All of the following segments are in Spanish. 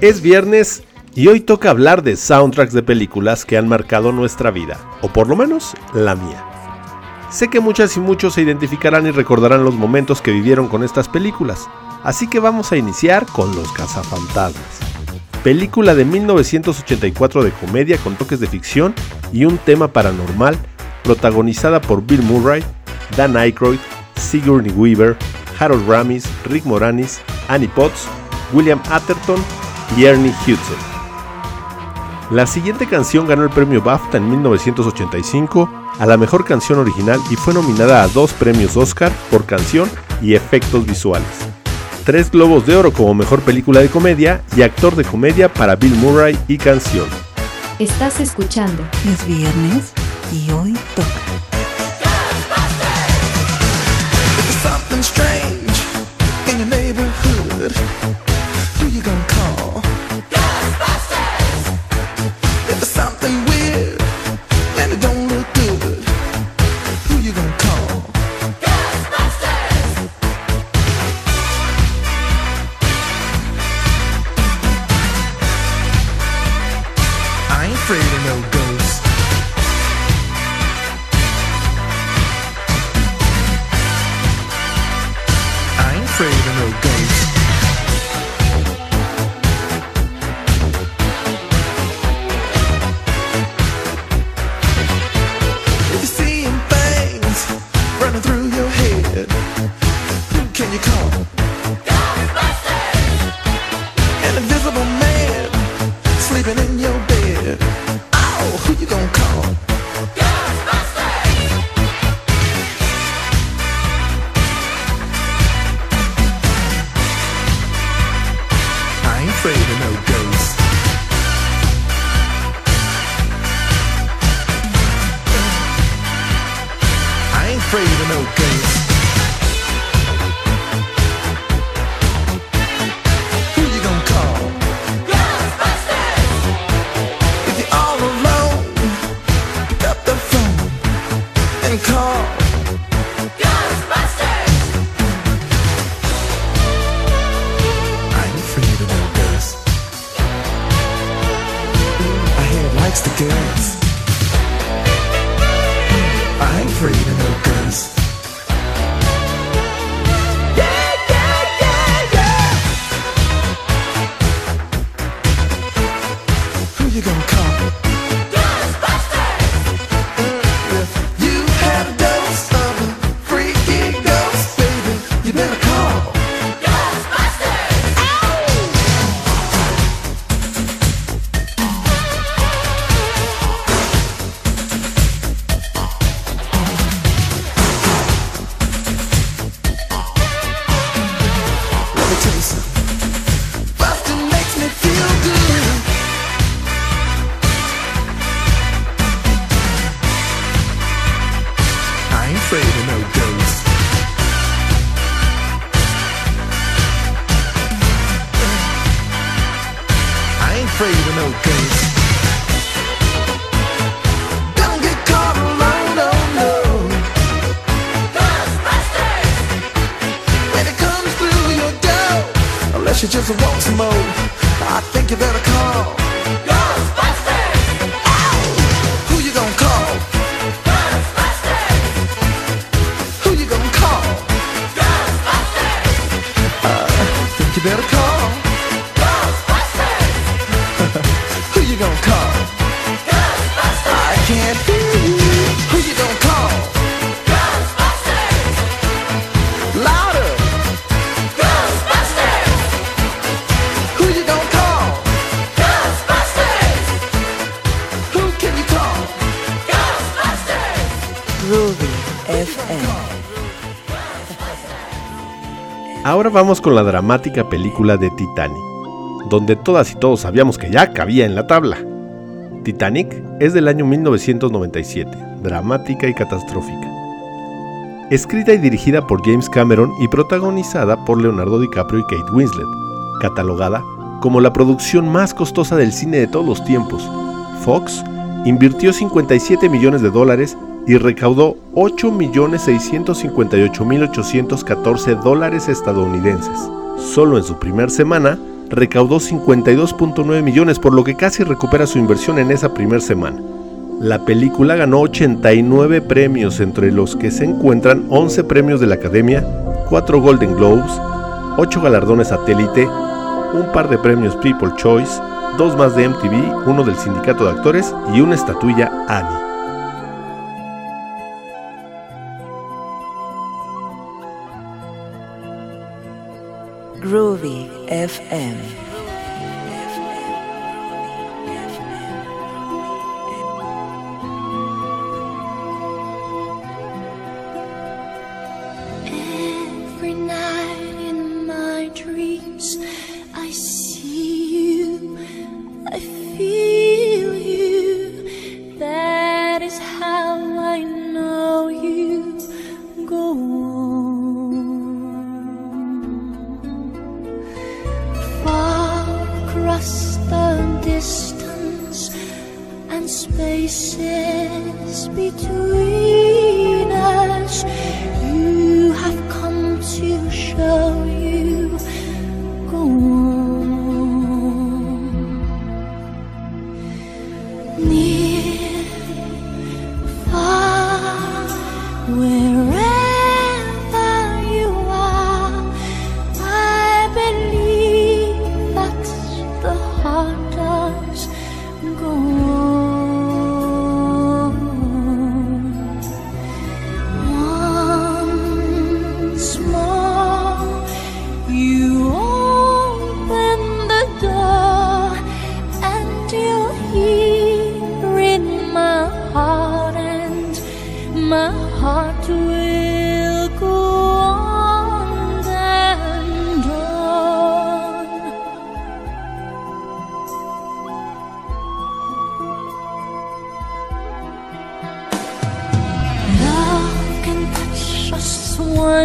Es viernes y hoy toca hablar de soundtracks de películas que han marcado nuestra vida, o por lo menos la mía. Sé que muchas y muchos se identificarán y recordarán los momentos que vivieron con estas películas, así que vamos a iniciar con Los Cazafantasmas. Película de 1984 de comedia con toques de ficción y un tema paranormal, protagonizada por Bill Murray, Dan Aykroyd, Sigourney Weaver, Harold Ramis, Rick Moranis, Annie Potts, William Atherton y Ernie Hudson. La siguiente canción ganó el premio BAFTA en 1985 a la mejor canción original y fue nominada a 2 premios Oscar por canción y efectos visuales, 3 Globos de Oro como mejor película de comedia y actor de comedia para Bill Murray y canción. Estás escuchando. Es viernes y hoy toca. Ahora vamos con la dramática película de Titanic, donde todas y todos sabíamos que ya cabía en la tabla. Titanic es del año 1997, dramática y catastrófica. Escrita y dirigida por James Cameron y protagonizada por Leonardo DiCaprio y Kate Winslet, catalogada como la producción más costosa del cine de todos los tiempos. Fox invirtió $57 millones y recaudó $8,658,814 estadounidenses. Solo en su primera semana recaudó 52.9 millones, por lo que casi recupera su inversión en esa primera semana. La película ganó 89 premios, entre los que se encuentran 11 premios de la Academia, 4 Golden Globes, 8 galardones satélite, un par de premios People's Choice, 2 más de MTV, uno del Sindicato de Actores y una estatuilla Annie. Groovy FM. Every night in my dreams, I see you, I feel you. That is how I know you go on. Across the distance and spaces between us, you have come to show you go on. Near, far, wherever.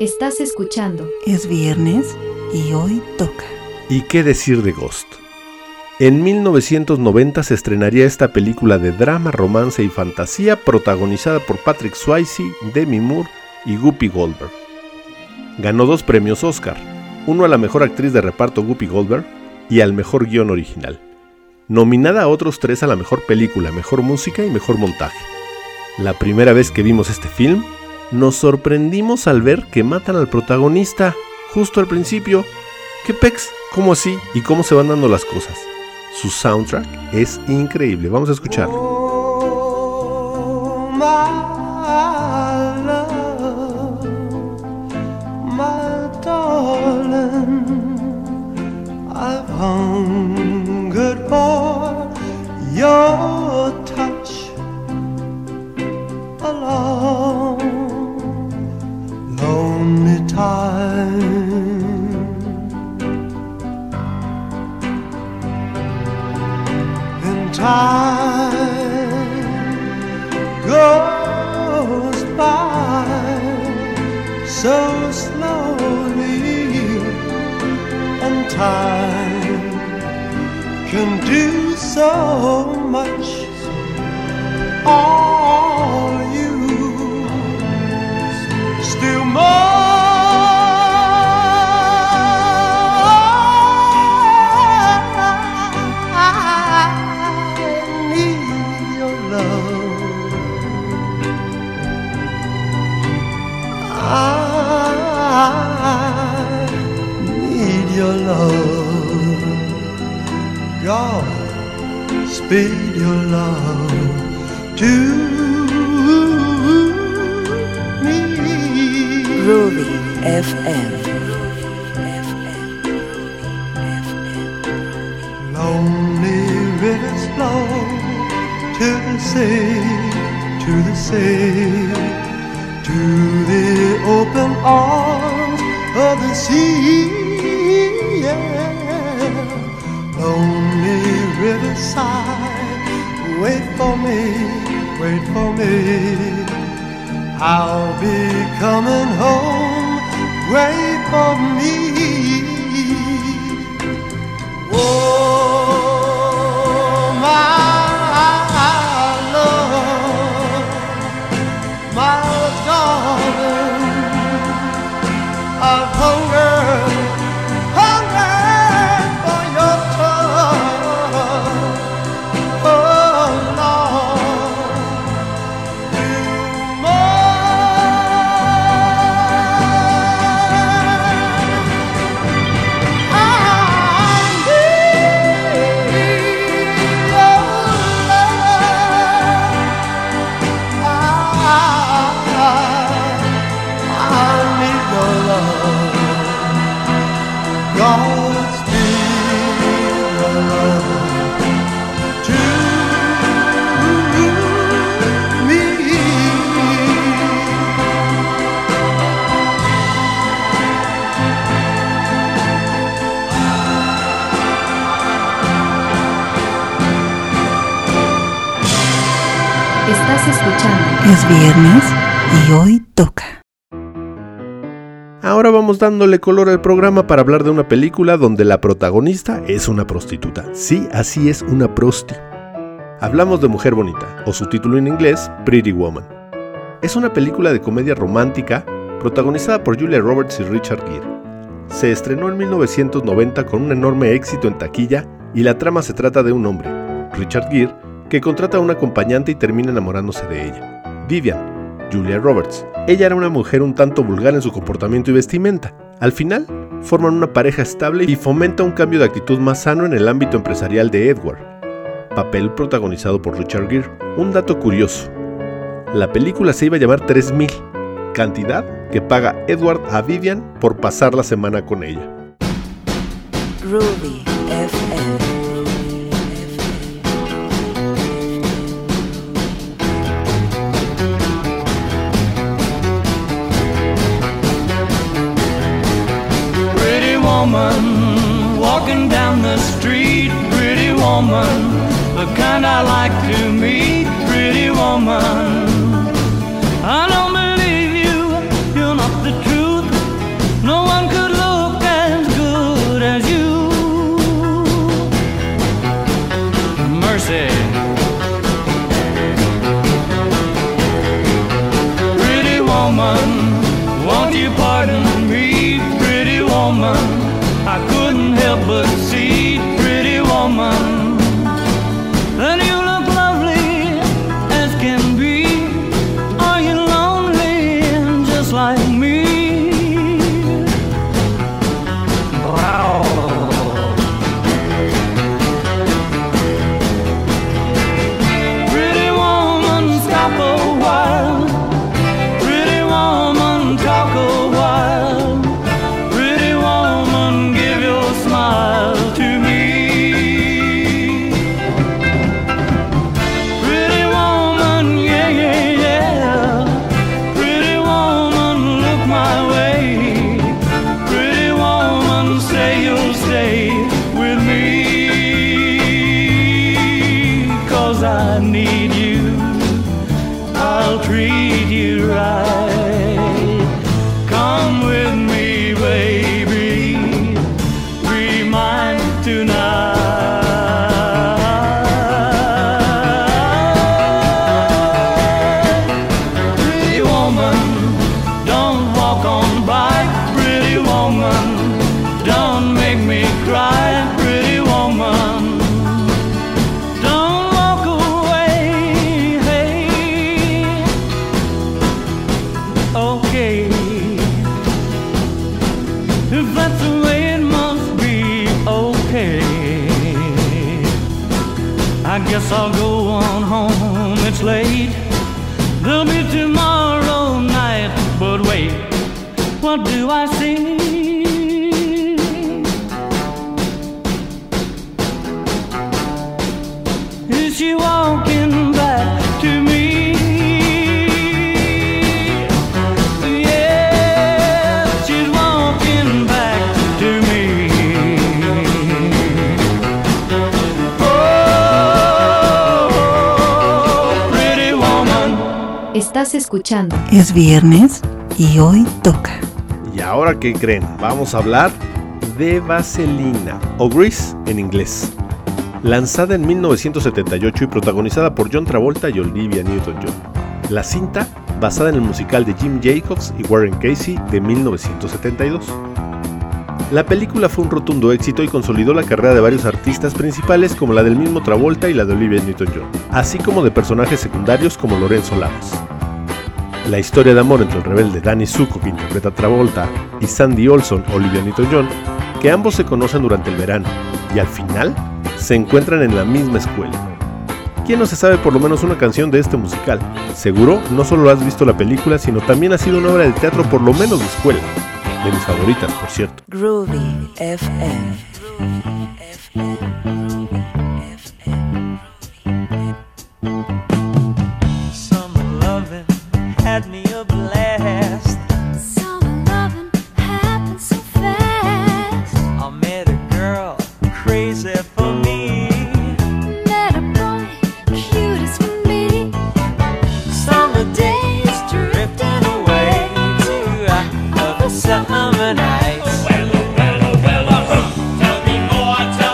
Estás escuchando. Es viernes y hoy toca. ¿Y qué decir de Ghost? En 1990 se estrenaría esta película de drama, romance y fantasía protagonizada por Patrick Swayze, Demi Moore y Whoopi Goldberg. ganó 2 premios Oscar, uno a la mejor actriz de reparto Whoopi Goldberg y al mejor guión original. Nominada a otros 3 a la mejor película, mejor música y mejor montaje. La primera vez que vimos este film, nos sorprendimos al ver que matan al protagonista justo al principio. ¡Qué pex! ¿Cómo así? ¿Y cómo se van dando las cosas? Su soundtrack es increíble, vamos a escucharlo. Oh, my love, my darling, I've hungered for your touch a long, lonely time. Time goes by so slowly, and time can do so much. All you still more. Your love, God, speed your love to me. Ruby FM. Lonely rivers flow to the sea, to the sea, to the open arms of the sea. Lonely riverside, wait for me, I'll be coming home, wait for me. Oh, my love, my darling, I've hungered. Es viernes y hoy toca. Ahora vamos dándole color al programa para hablar de una película donde la protagonista es una prostituta. Sí, así es, una prosti. Hablamos de Mujer Bonita, o su título en inglés, Pretty Woman. Es una película de comedia romántica protagonizada por Julia Roberts y Richard Gere. Se estrenó en 1990 con un enorme éxito en taquilla y la trama se trata de un hombre, Richard Gere, que contrata a una acompañante y termina enamorándose de ella. Vivian, Julia Roberts. Ella era una mujer un tanto vulgar en su comportamiento y vestimenta. Al final, forman una pareja estable y fomenta un cambio de actitud más sano en el ámbito empresarial de Edward, papel protagonizado por Richard Gere. Un dato curioso, la película se iba a llamar 3000, cantidad que paga Edward a Vivian por pasar la semana con ella. Ruby FM. Woman, walking down the street, pretty woman, the kind I like to meet, pretty woman. I don't believe you, you're not the truth, no one could look as good as you. Mercy. Pretty woman, won't you pardon me? help but see, pretty woman, and you look lovely as can be. Are you lonely just like me? Wow. Pretty woman, stop a while. Pretty woman, talk a while. Pretty woman, give your smile to me. Pretty woman, yeah, yeah, yeah. Pretty woman, look my way. Pretty woman, say you'll stay with me. 'Cause I need you, I'll treat you right. Come with me, baby, be mine tonight. Pretty woman, don't walk on by. Pretty woman, don't make me cry. Pretty woman, don't walk away. Hey, okay, if that's the way it must be, okay. I guess I'll go on home, it's late. There'll be tomorrow night, but wait, what do I see? Is she walking back to me? Yes, she's walking back to me. Oh, pretty woman. Estás escuchando Es viernes y hoy toca. Y ahora, ¿qué creen? Vamos a hablar de Vaselina, o Grease en inglés. Lanzada en 1978 y protagonizada por John Travolta y Olivia Newton-John. La cinta, basada en el musical de Jim Jacobs y Warren Casey de 1972. La película fue un rotundo éxito y consolidó la carrera de varios artistas principales como la del mismo Travolta y la de Olivia Newton-John, así como de personajes secundarios como Lorenzo Lamas. La historia de amor entre el rebelde Danny Zuko, que interpreta a Travolta, y Sandy Olson, Olivia Newton-John, que ambos se conocen durante el verano y al final se encuentran en la misma escuela. ¿Quién no se sabe por lo menos una canción de este musical? Seguro no solo has visto la película, sino también ha sido una obra de teatro por lo menos de escuela. De mis favoritas, por cierto. Groovy FM. Summer loving had me a blast. Summer loving happened so fast. I met a girl crazy for me. Met a boy cute as can be. Summer days drifting away to other summer nights. Well, tell me more, tell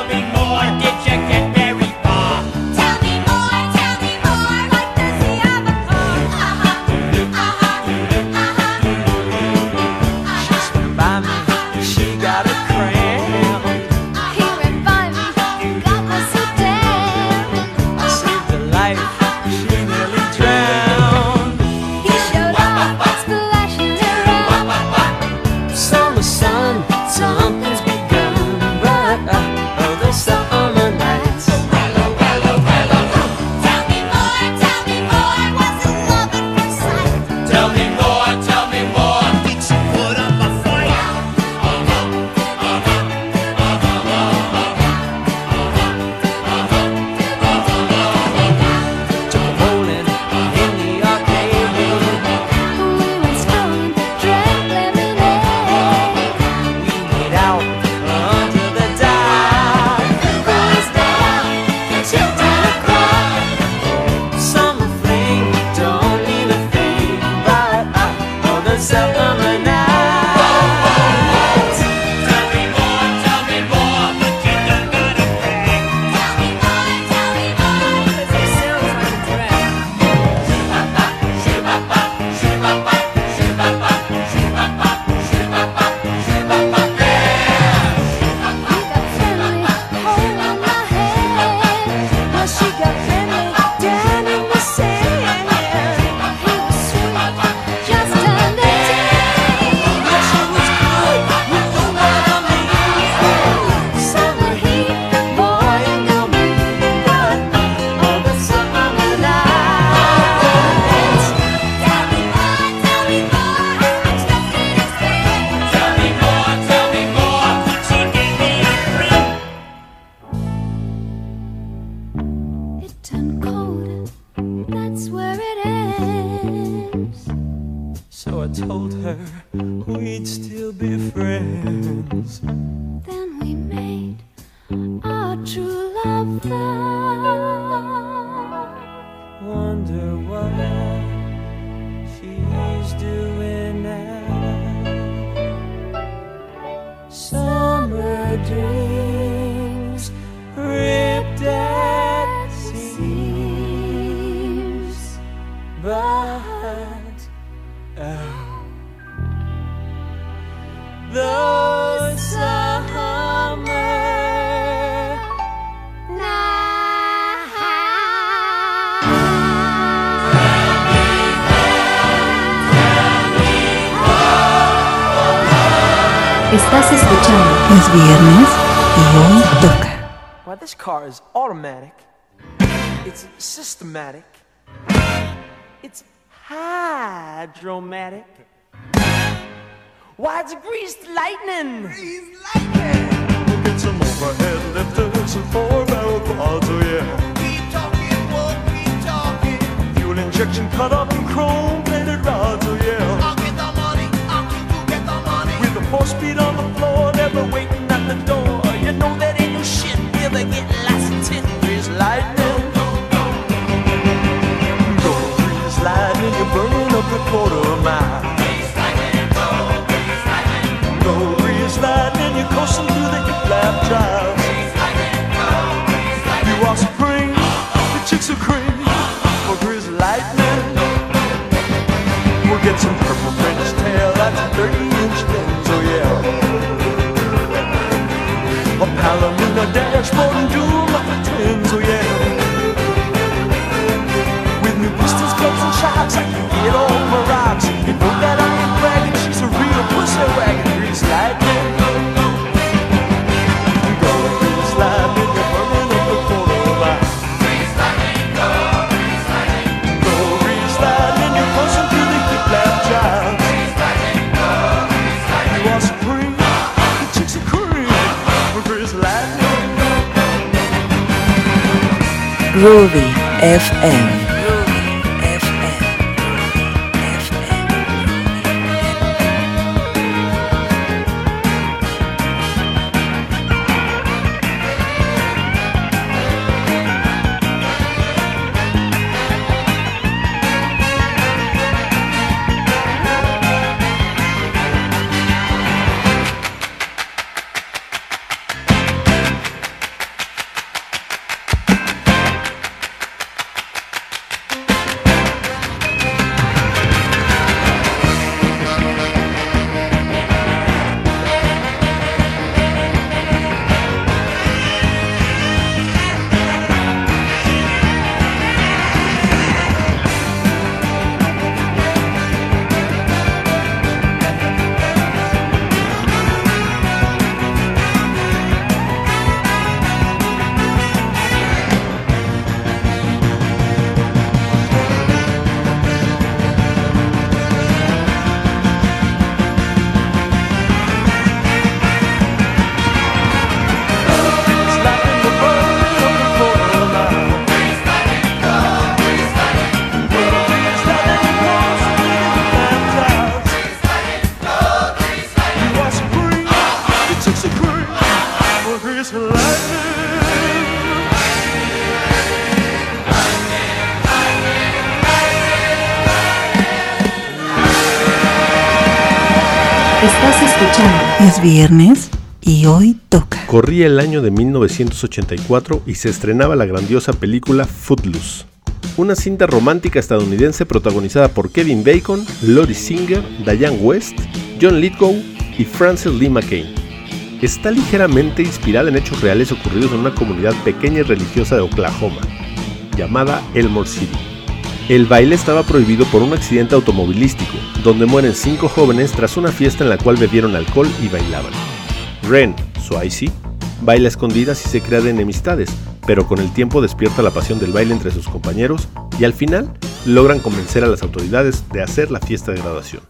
true love found. Wonder what she's doing now. Summer dreams ripped at seams, but those summer estás escuchando. Es viernes y hoy toca. Wow, this car is automatic. It's systematic. It's hydromatic. Why, it's greased lightning. Greased lightning. We'll get some overhead lifters and 4-barrel quads, oh yeah. Keep talking, won't keep talking. Fuel injection cut up and chrome-plated rods, oh yeah. I'll get the money, I'll keep you get the money. With the 4-speed on the floor, never waiting at the door. You know that ain't no shit, yeah, they get lots of tin. Greased lightning. Go, greased lightning, you're burning up a quarter mile. Lightning, you're coasting through the hip-lap trial. You are spring, the chicks are cream. For greased lightning, we'll get some purple French tail. That's a 30-inch lens, oh yeah. A Palomino dashboard and doom up the tins, oh yeah. With new pistols, clubs, and shocks, I can get all my rocks. You know that I ain't bragging, she's a real pussy wagon. Greased lightning. Ruby FM. Es viernes y hoy toca. Corría el año de 1984 y se estrenaba la grandiosa película Footloose, una cinta romántica estadounidense protagonizada por Kevin Bacon, Lori Singer, Diane West, John Lithgow y Frances Lee McCain. Está ligeramente inspirada en hechos reales ocurridos en una comunidad pequeña y religiosa de Oklahoma, llamada Elmore City. El baile estaba prohibido por un accidente automovilístico, donde mueren 5 jóvenes tras una fiesta en la cual bebieron alcohol y bailaban. Ren, Swayze, baila a escondidas y se crea de enemistades, pero con el tiempo despierta la pasión del baile entre sus compañeros y al final logran convencer a las autoridades de hacer la fiesta de graduación.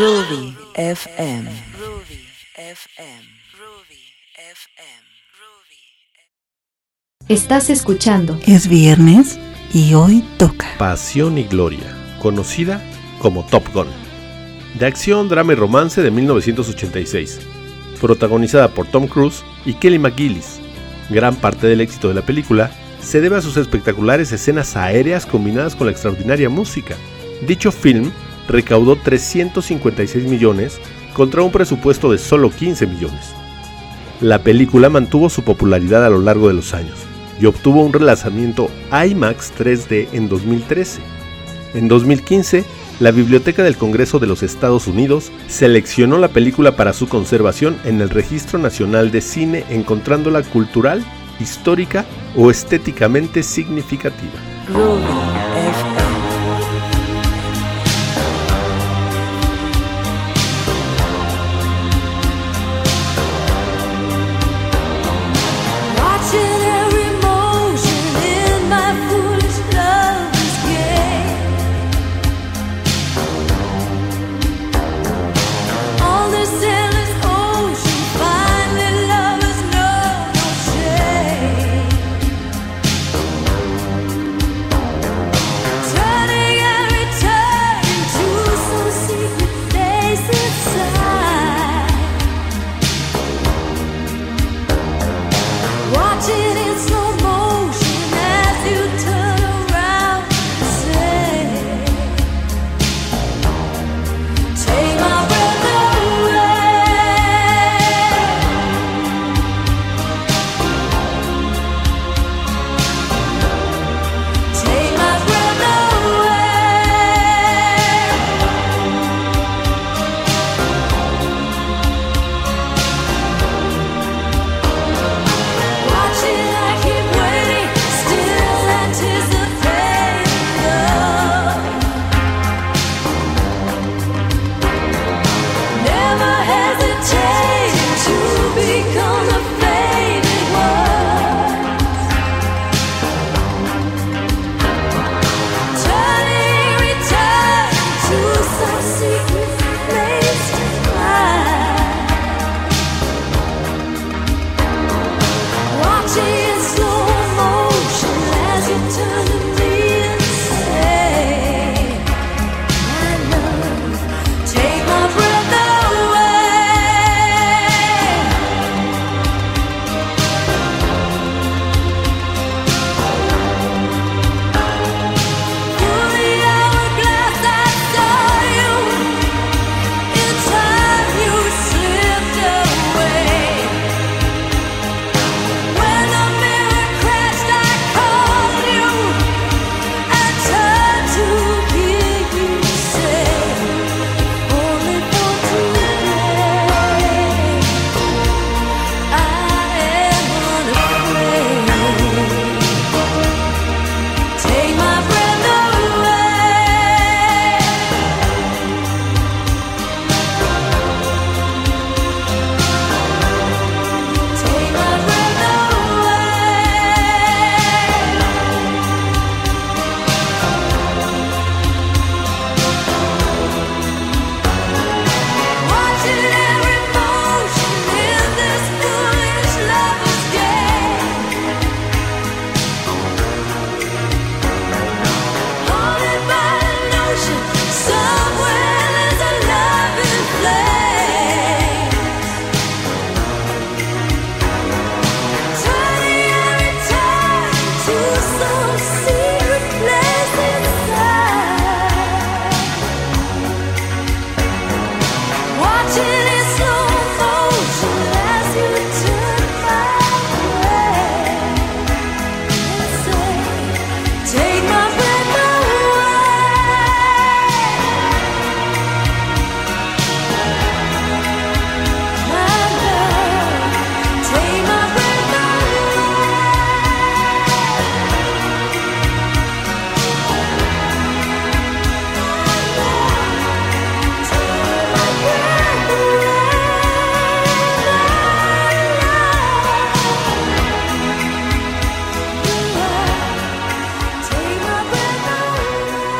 Ruby FM. Ruby FM. Ruby FM. Ruby. Estás escuchando. Es viernes y hoy toca. Pasión y Gloria, conocida como Top Gun. De acción, drama y romance de 1986. Protagonizada por Tom Cruise y Kelly McGillis. Gran parte del éxito de la película se debe a sus espectaculares escenas aéreas combinadas con la extraordinaria música. Dicho film recaudó 356 millones contra un presupuesto de solo 15 millones. La película mantuvo su popularidad a lo largo de los años y obtuvo un relanzamiento IMAX 3D en 2013. En 2015, la Biblioteca del Congreso de los Estados Unidos seleccionó la película para su conservación en el Registro Nacional de Cine, encontrándola cultural, histórica o estéticamente significativa.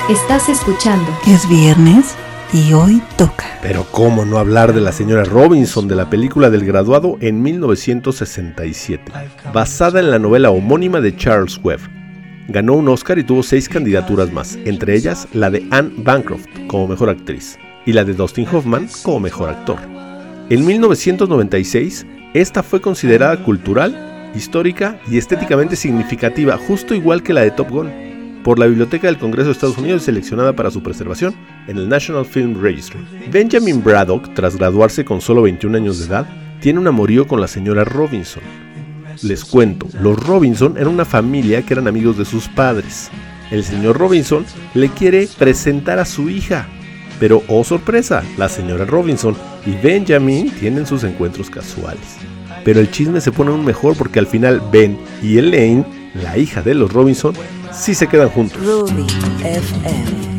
Estás escuchando. Es viernes Y hoy toca. Pero cómo no hablar de la señora Robinson, de la película del graduado en 1967, basada en la novela homónima de Charles Webb. Ganó un Oscar y tuvo 6 candidaturas más, entre ellas la de Anne Bancroft como mejor actriz y la de Dustin Hoffman como mejor actor. En 1996, esta fue considerada cultural, histórica y estéticamente significativa, justo igual que la de Top Gun, por la Biblioteca del Congreso de Estados Unidos y seleccionada para su preservación en el National Film Registry. Benjamin Braddock, tras graduarse con solo 21 años de edad, tiene un amorío con la señora Robinson. Les cuento, los Robinson eran una familia que eran amigos de sus padres. El señor Robinson le quiere presentar a su hija, pero oh sorpresa, la señora Robinson y Benjamin tienen sus encuentros casuales. Pero el chisme se pone aún mejor porque al final Ben y Elaine, la hija de los Robinson, sí se quedan juntos. Ruby FM.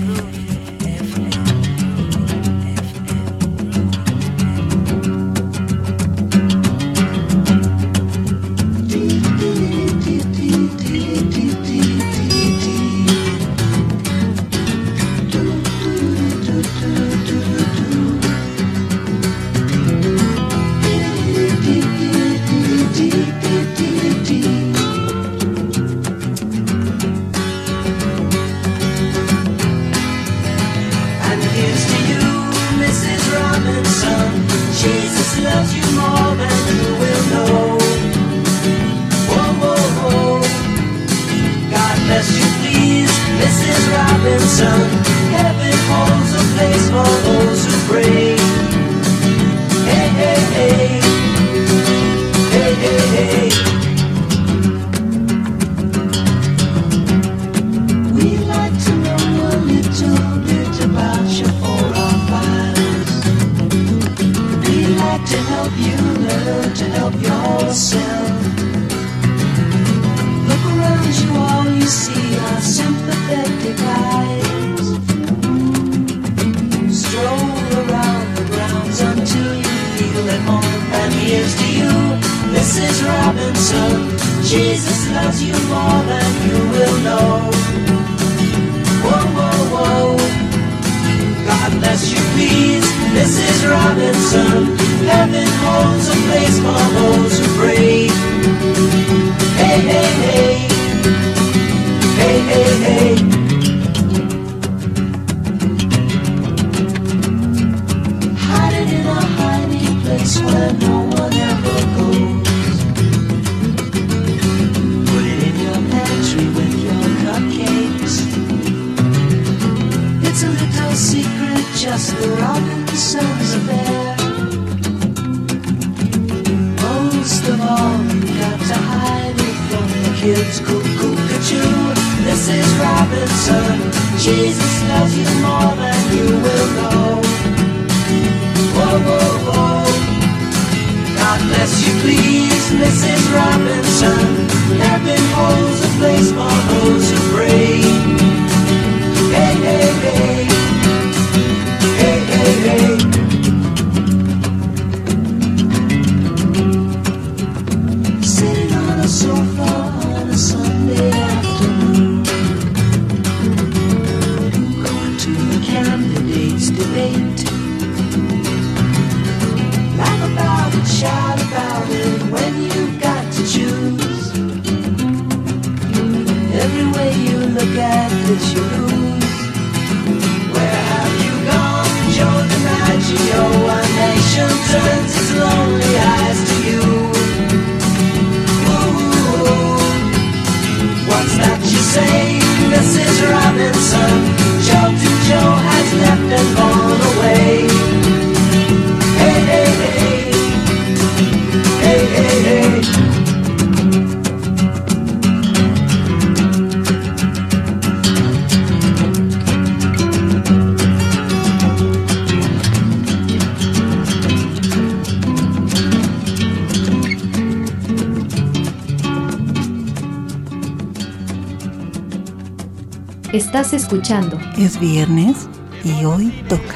Estás escuchando. Es viernes y hoy toca.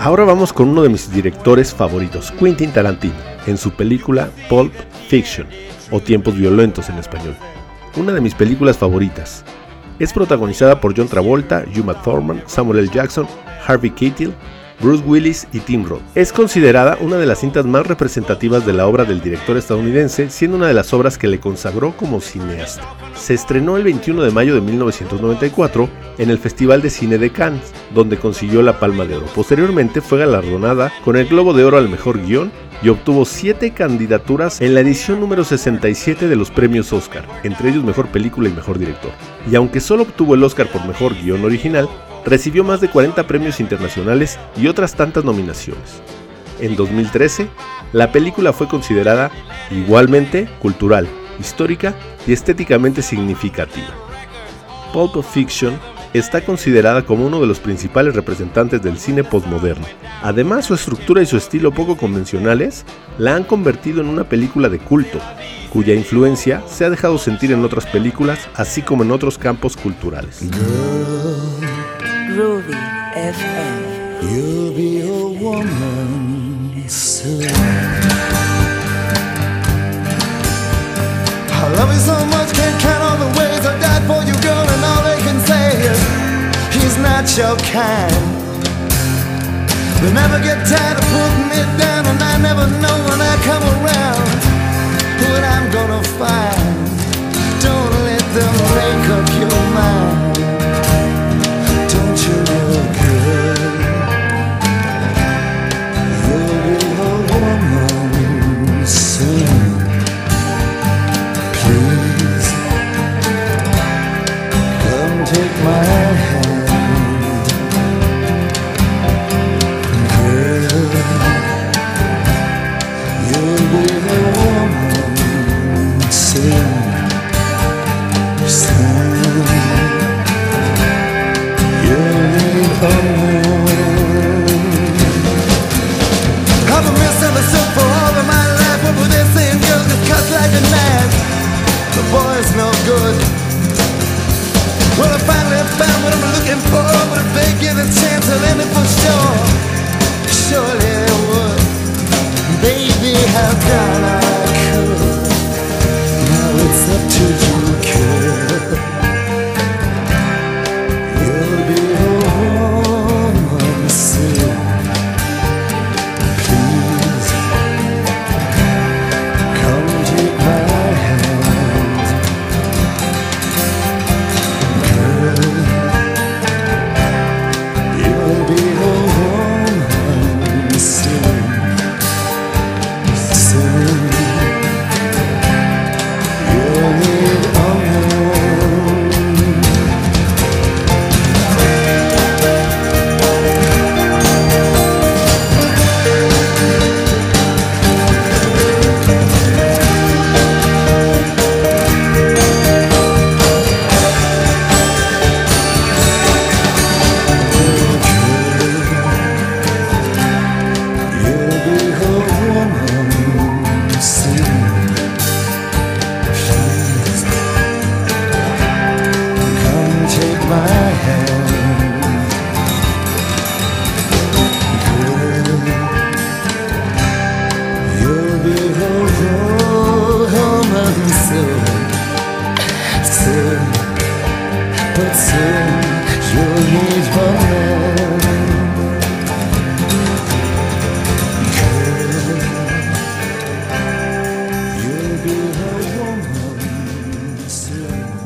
Ahora vamos con uno de mis directores favoritos, Quentin Tarantino, en su película Pulp Fiction, o Tiempos Violentos en español. Una de mis películas favoritas. Es protagonizada por John Travolta, Uma Thurman, Samuel L. Jackson, Harvey Keitel, Bruce Willis y Tim Roth. Es considerada una de las cintas más representativas de la obra del director estadounidense, siendo una de las obras que le consagró como cineasta. Se estrenó el 21 de mayo de 1994 en el Festival de Cine de Cannes, donde consiguió la Palma de Oro. Posteriormente fue galardonada con el Globo de Oro al Mejor Guión y obtuvo 7 candidaturas en la edición número 67 de los premios Oscar, entre ellos Mejor Película y Mejor Director. Y aunque solo obtuvo el Oscar por Mejor Guión Original, recibió más de 40 premios internacionales y otras tantas nominaciones. En 2013, la película fue considerada igualmente cultural, histórica y estéticamente significativa. Pulp Fiction está considerada como uno de los principales representantes del cine postmoderno. Además, su estructura y su estilo poco convencionales la han convertido en una película de culto, cuya influencia se ha dejado sentir en otras películas, así como en otros campos culturales. Groovy FM. You'll be a woman soon. I love you so much, can't count all the ways I died for you, girl, and all they can say is he's not your kind. They never get tired of putting it down, and I never know when I come around what I'm gonna find. Don't let them make up your mind.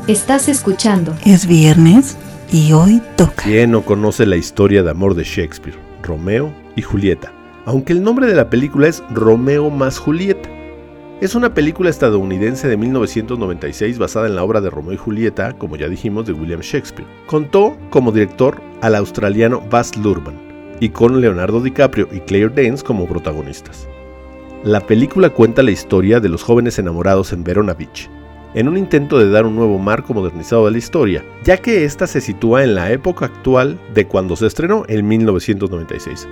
Estás escuchando. Es viernes y hoy toca. ¿Quién no conoce la historia de amor de Shakespeare? Romeo y Julieta. Aunque el nombre de la película es Romeo más Julieta. Es una película estadounidense de 1996 basada en la obra de Romeo y Julieta, como ya dijimos, de William Shakespeare. Contó como director al australiano Baz Luhrmann y con Leonardo DiCaprio y Claire Danes como protagonistas. La película cuenta la historia de los jóvenes enamorados en Verona Beach, en un intento de dar un nuevo marco modernizado a la historia, ya que esta se sitúa en la época actual de cuando se estrenó, en 1996.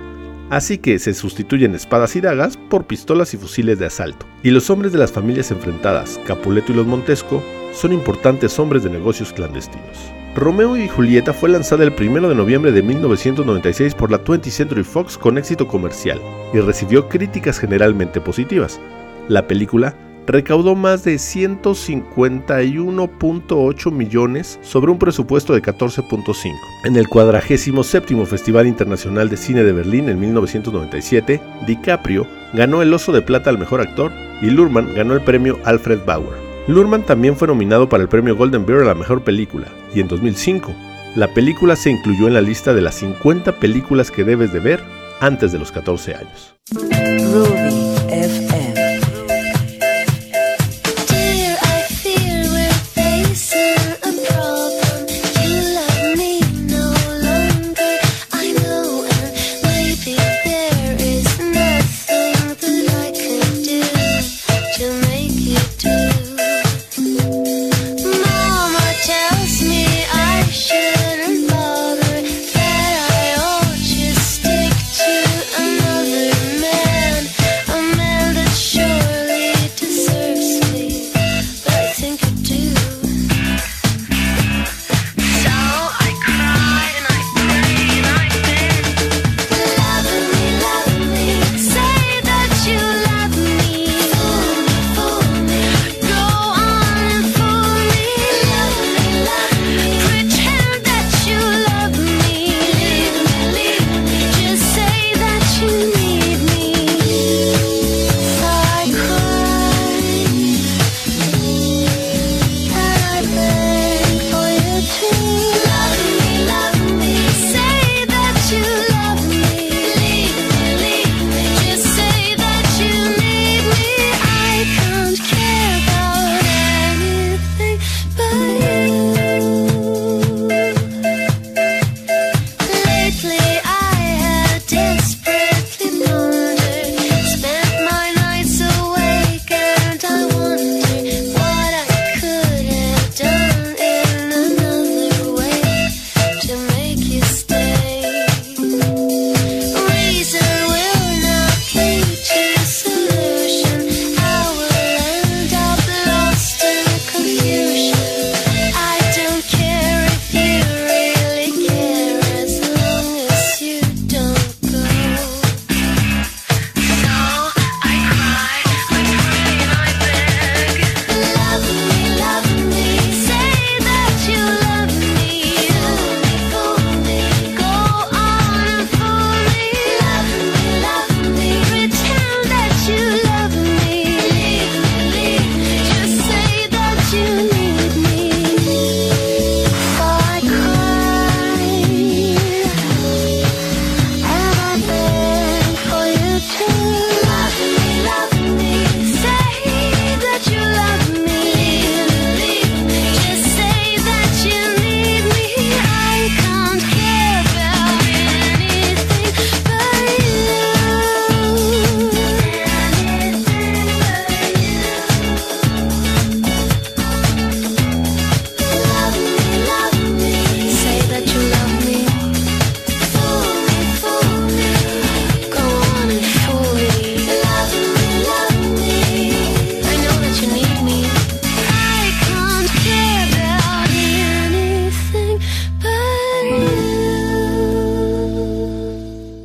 Así que se sustituyen espadas y dagas por pistolas y fusiles de asalto, y los hombres de las familias enfrentadas, Capuleto y los Montesco, son importantes hombres de negocios clandestinos. Romeo y Julieta fue lanzada el 1 de noviembre de 1996 por la 20th Century Fox con éxito comercial, y recibió críticas generalmente positivas. La película recaudó más de 151.8 millones sobre un presupuesto de 14.5. En el 47º Festival Internacional de Cine de Berlín en 1997, DiCaprio ganó el Oso de Plata al Mejor Actor y Luhrmann ganó el premio Alfred Bauer. Luhrmann también fue nominado para el premio Golden Bear a la Mejor Película, y en 2005, la película se incluyó en la lista de las 50 películas que debes de ver antes de los 14 años.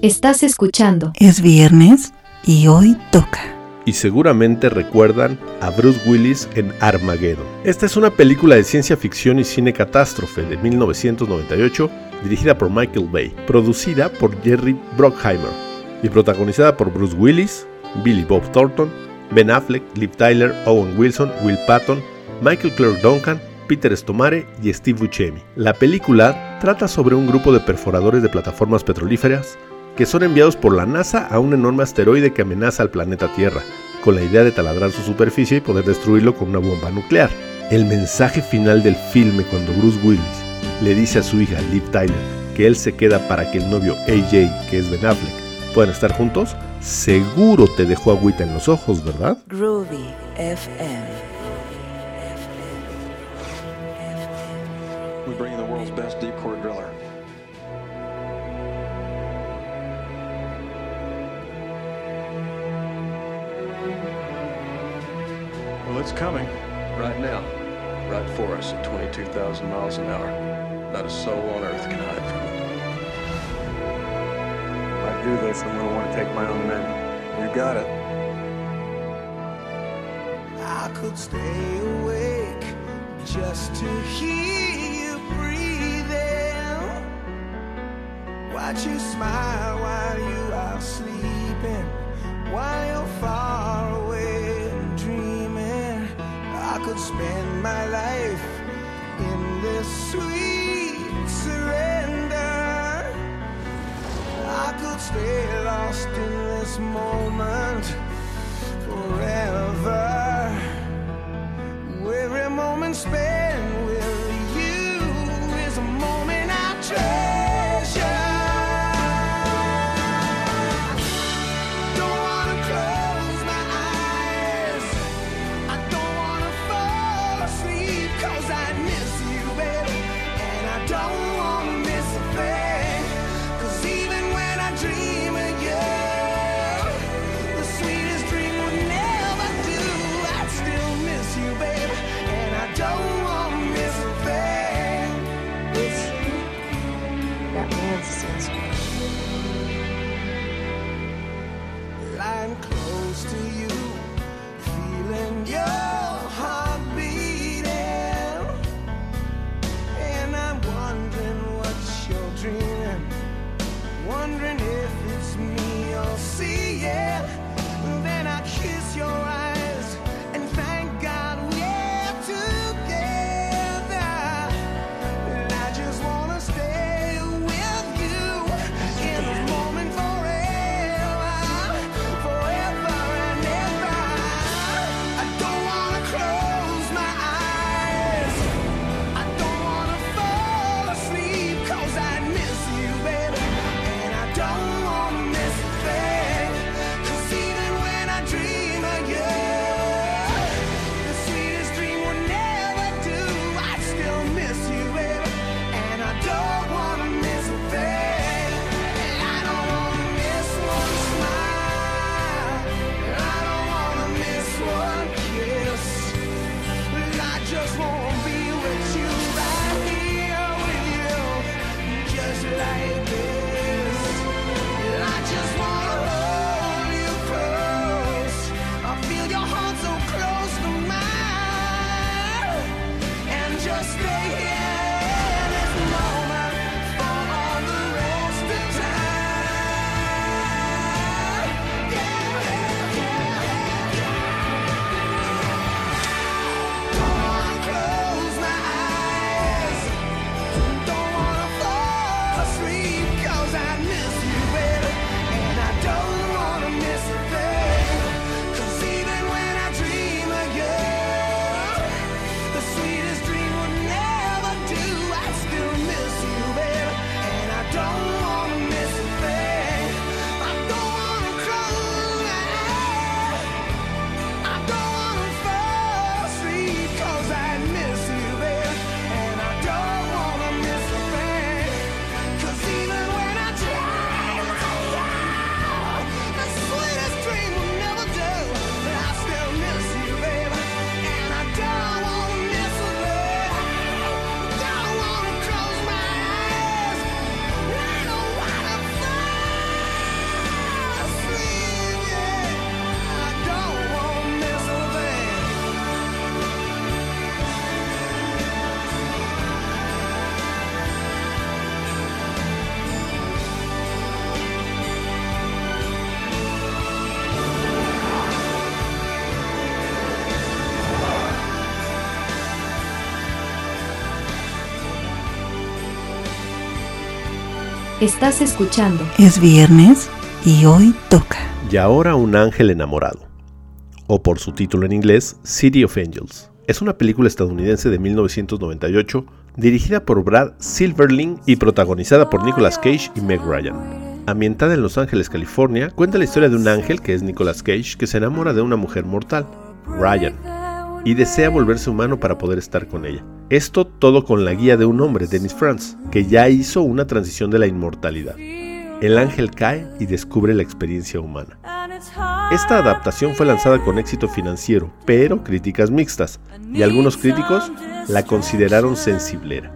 Estás escuchando. Es viernes y hoy toca. Y seguramente recuerdan a Bruce Willis en Armageddon. Esta es una película de ciencia ficción y cine catástrofe de 1998, dirigida por Michael Bay, producida por Jerry Bruckheimer y protagonizada por Bruce Willis, Billy Bob Thornton, Ben Affleck, Liv Tyler, Owen Wilson, Will Patton, Michael Clark Duncan, Peter Stomare y Steve Buscemi. La película trata sobre un grupo de perforadores de plataformas petrolíferas que son enviados por la NASA a un enorme asteroide que amenaza al planeta Tierra, con la idea de taladrar su superficie y poder destruirlo con una bomba nuclear. El mensaje final del filme, cuando Bruce Willis le dice a su hija Liv Tyler que él se queda para que el novio AJ, que es Ben Affleck, puedan estar juntos, seguro te dejó agüita en los ojos, ¿verdad? Groovy FM. We bring in the world's best deep core driller. Well, it's coming right now, right for us at 22,000 miles an hour. Not a soul on earth can hide from it. If I do this, I'm going to want to take my own men. You got it. could stay awake just to hear you breathing. Watch you smile while you are sleeping, while you're far away and dreaming. I could spend my life in this sweet surrender. I could stay lost in this moment forever. Every moment spent with you is a moment I treasure. Don't wanna close my eyes, I don't wanna fall asleep, 'cause I miss you, baby, and I don't wanna miss a thing, 'cause even when I dream of you, the sweetest dream would never do. I still miss you, baby, don't want to miss a thing. That man's sense. Lying close to you, feeling your heart beating, and I'm wondering what you're dreaming, wondering if it's me you're seeing. Then I kiss your eyes. Estás escuchando. Es viernes y hoy toca. Y ahora un ángel enamorado, o por su título en inglés, City of Angels. Es una película estadounidense de 1998, dirigida por Brad Silverling y protagonizada por Nicolas Cage y Meg Ryan. Ambientada en Los Ángeles, California, cuenta la historia de un ángel que es Nicolas Cage, que se enamora de una mujer mortal, Ryan, y desea volverse humano para poder estar con ella. Esto todo con la guía de un hombre, Dennis Franz, que ya hizo una transición de la inmortalidad. El ángel cae y descubre la experiencia humana. Esta adaptación fue lanzada con éxito financiero, pero críticas mixtas, y algunos críticos la consideraron sensiblera.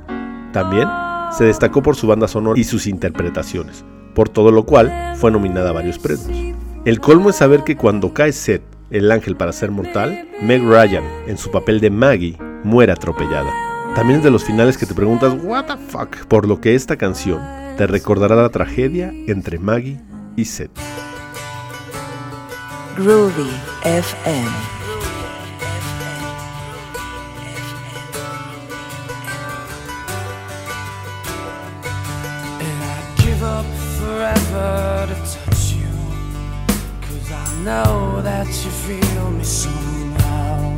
También se destacó por su banda sonora y sus interpretaciones, por todo lo cual fue nominada a varios premios. El colmo es saber que cuando cae Seth, El ángel para ser mortal, Meg Ryan, en su papel de Maggie, muere atropellada. También es de los finales que te preguntas what the fuck, por lo que esta canción te recordará la tragedia entre Maggie y Seth. Groovy FM. Know that you feel me somehow.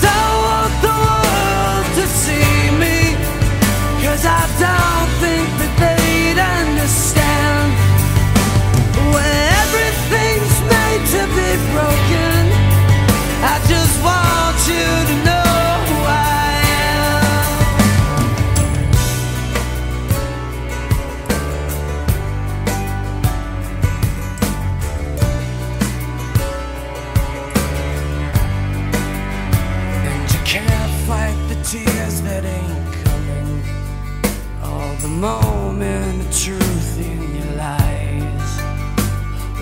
don't want the world to see me, 'cause I don't think that they'd understand. When everything's made to be broken, I just want you to know who I am. Tears that ain't coming, all the moment of truth in your lies.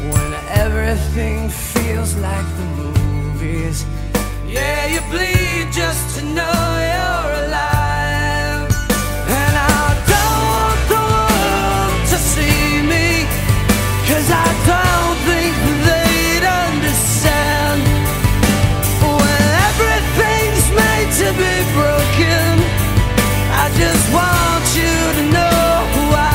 When everything feels like the movies, yeah, you bleed just to know you're alive. And I don't want the world to see me, 'cause I don't think they'd understand. When everything's made to be broken, I just want you to know who I am.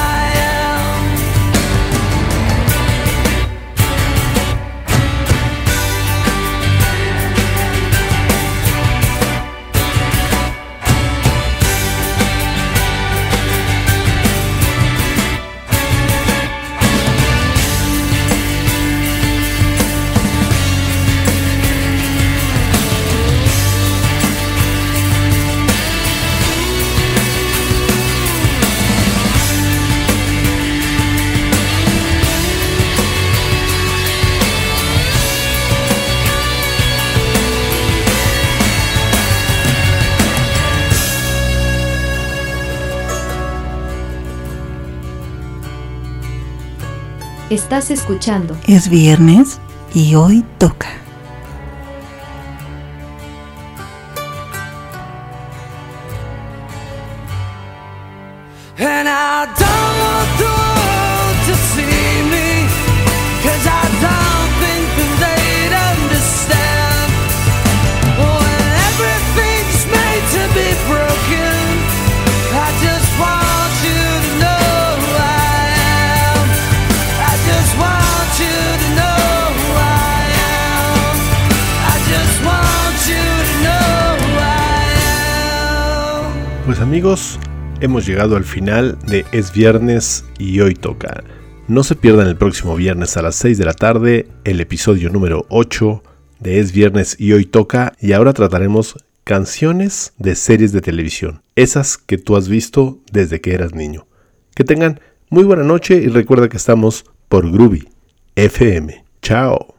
Estás escuchando. Es viernes y hoy toca. And I don't want the world to see me, 'cause I don't think that they'd understand. When everything's made to be broken, I just want you to know who I am. I just want you to know who I am. I just want you to know who I am. Pues amigos, hemos llegado al final de Es Viernes y Hoy Toca. No se pierdan el próximo viernes a las 6 de la tarde el episodio número 8 de Es Viernes y Hoy Toca, y ahora trataremos canciones de series de televisión, esas que tú has visto desde que eras niño. Que tengan muy buena noche y recuerda que estamos por Groovy FM. Chao.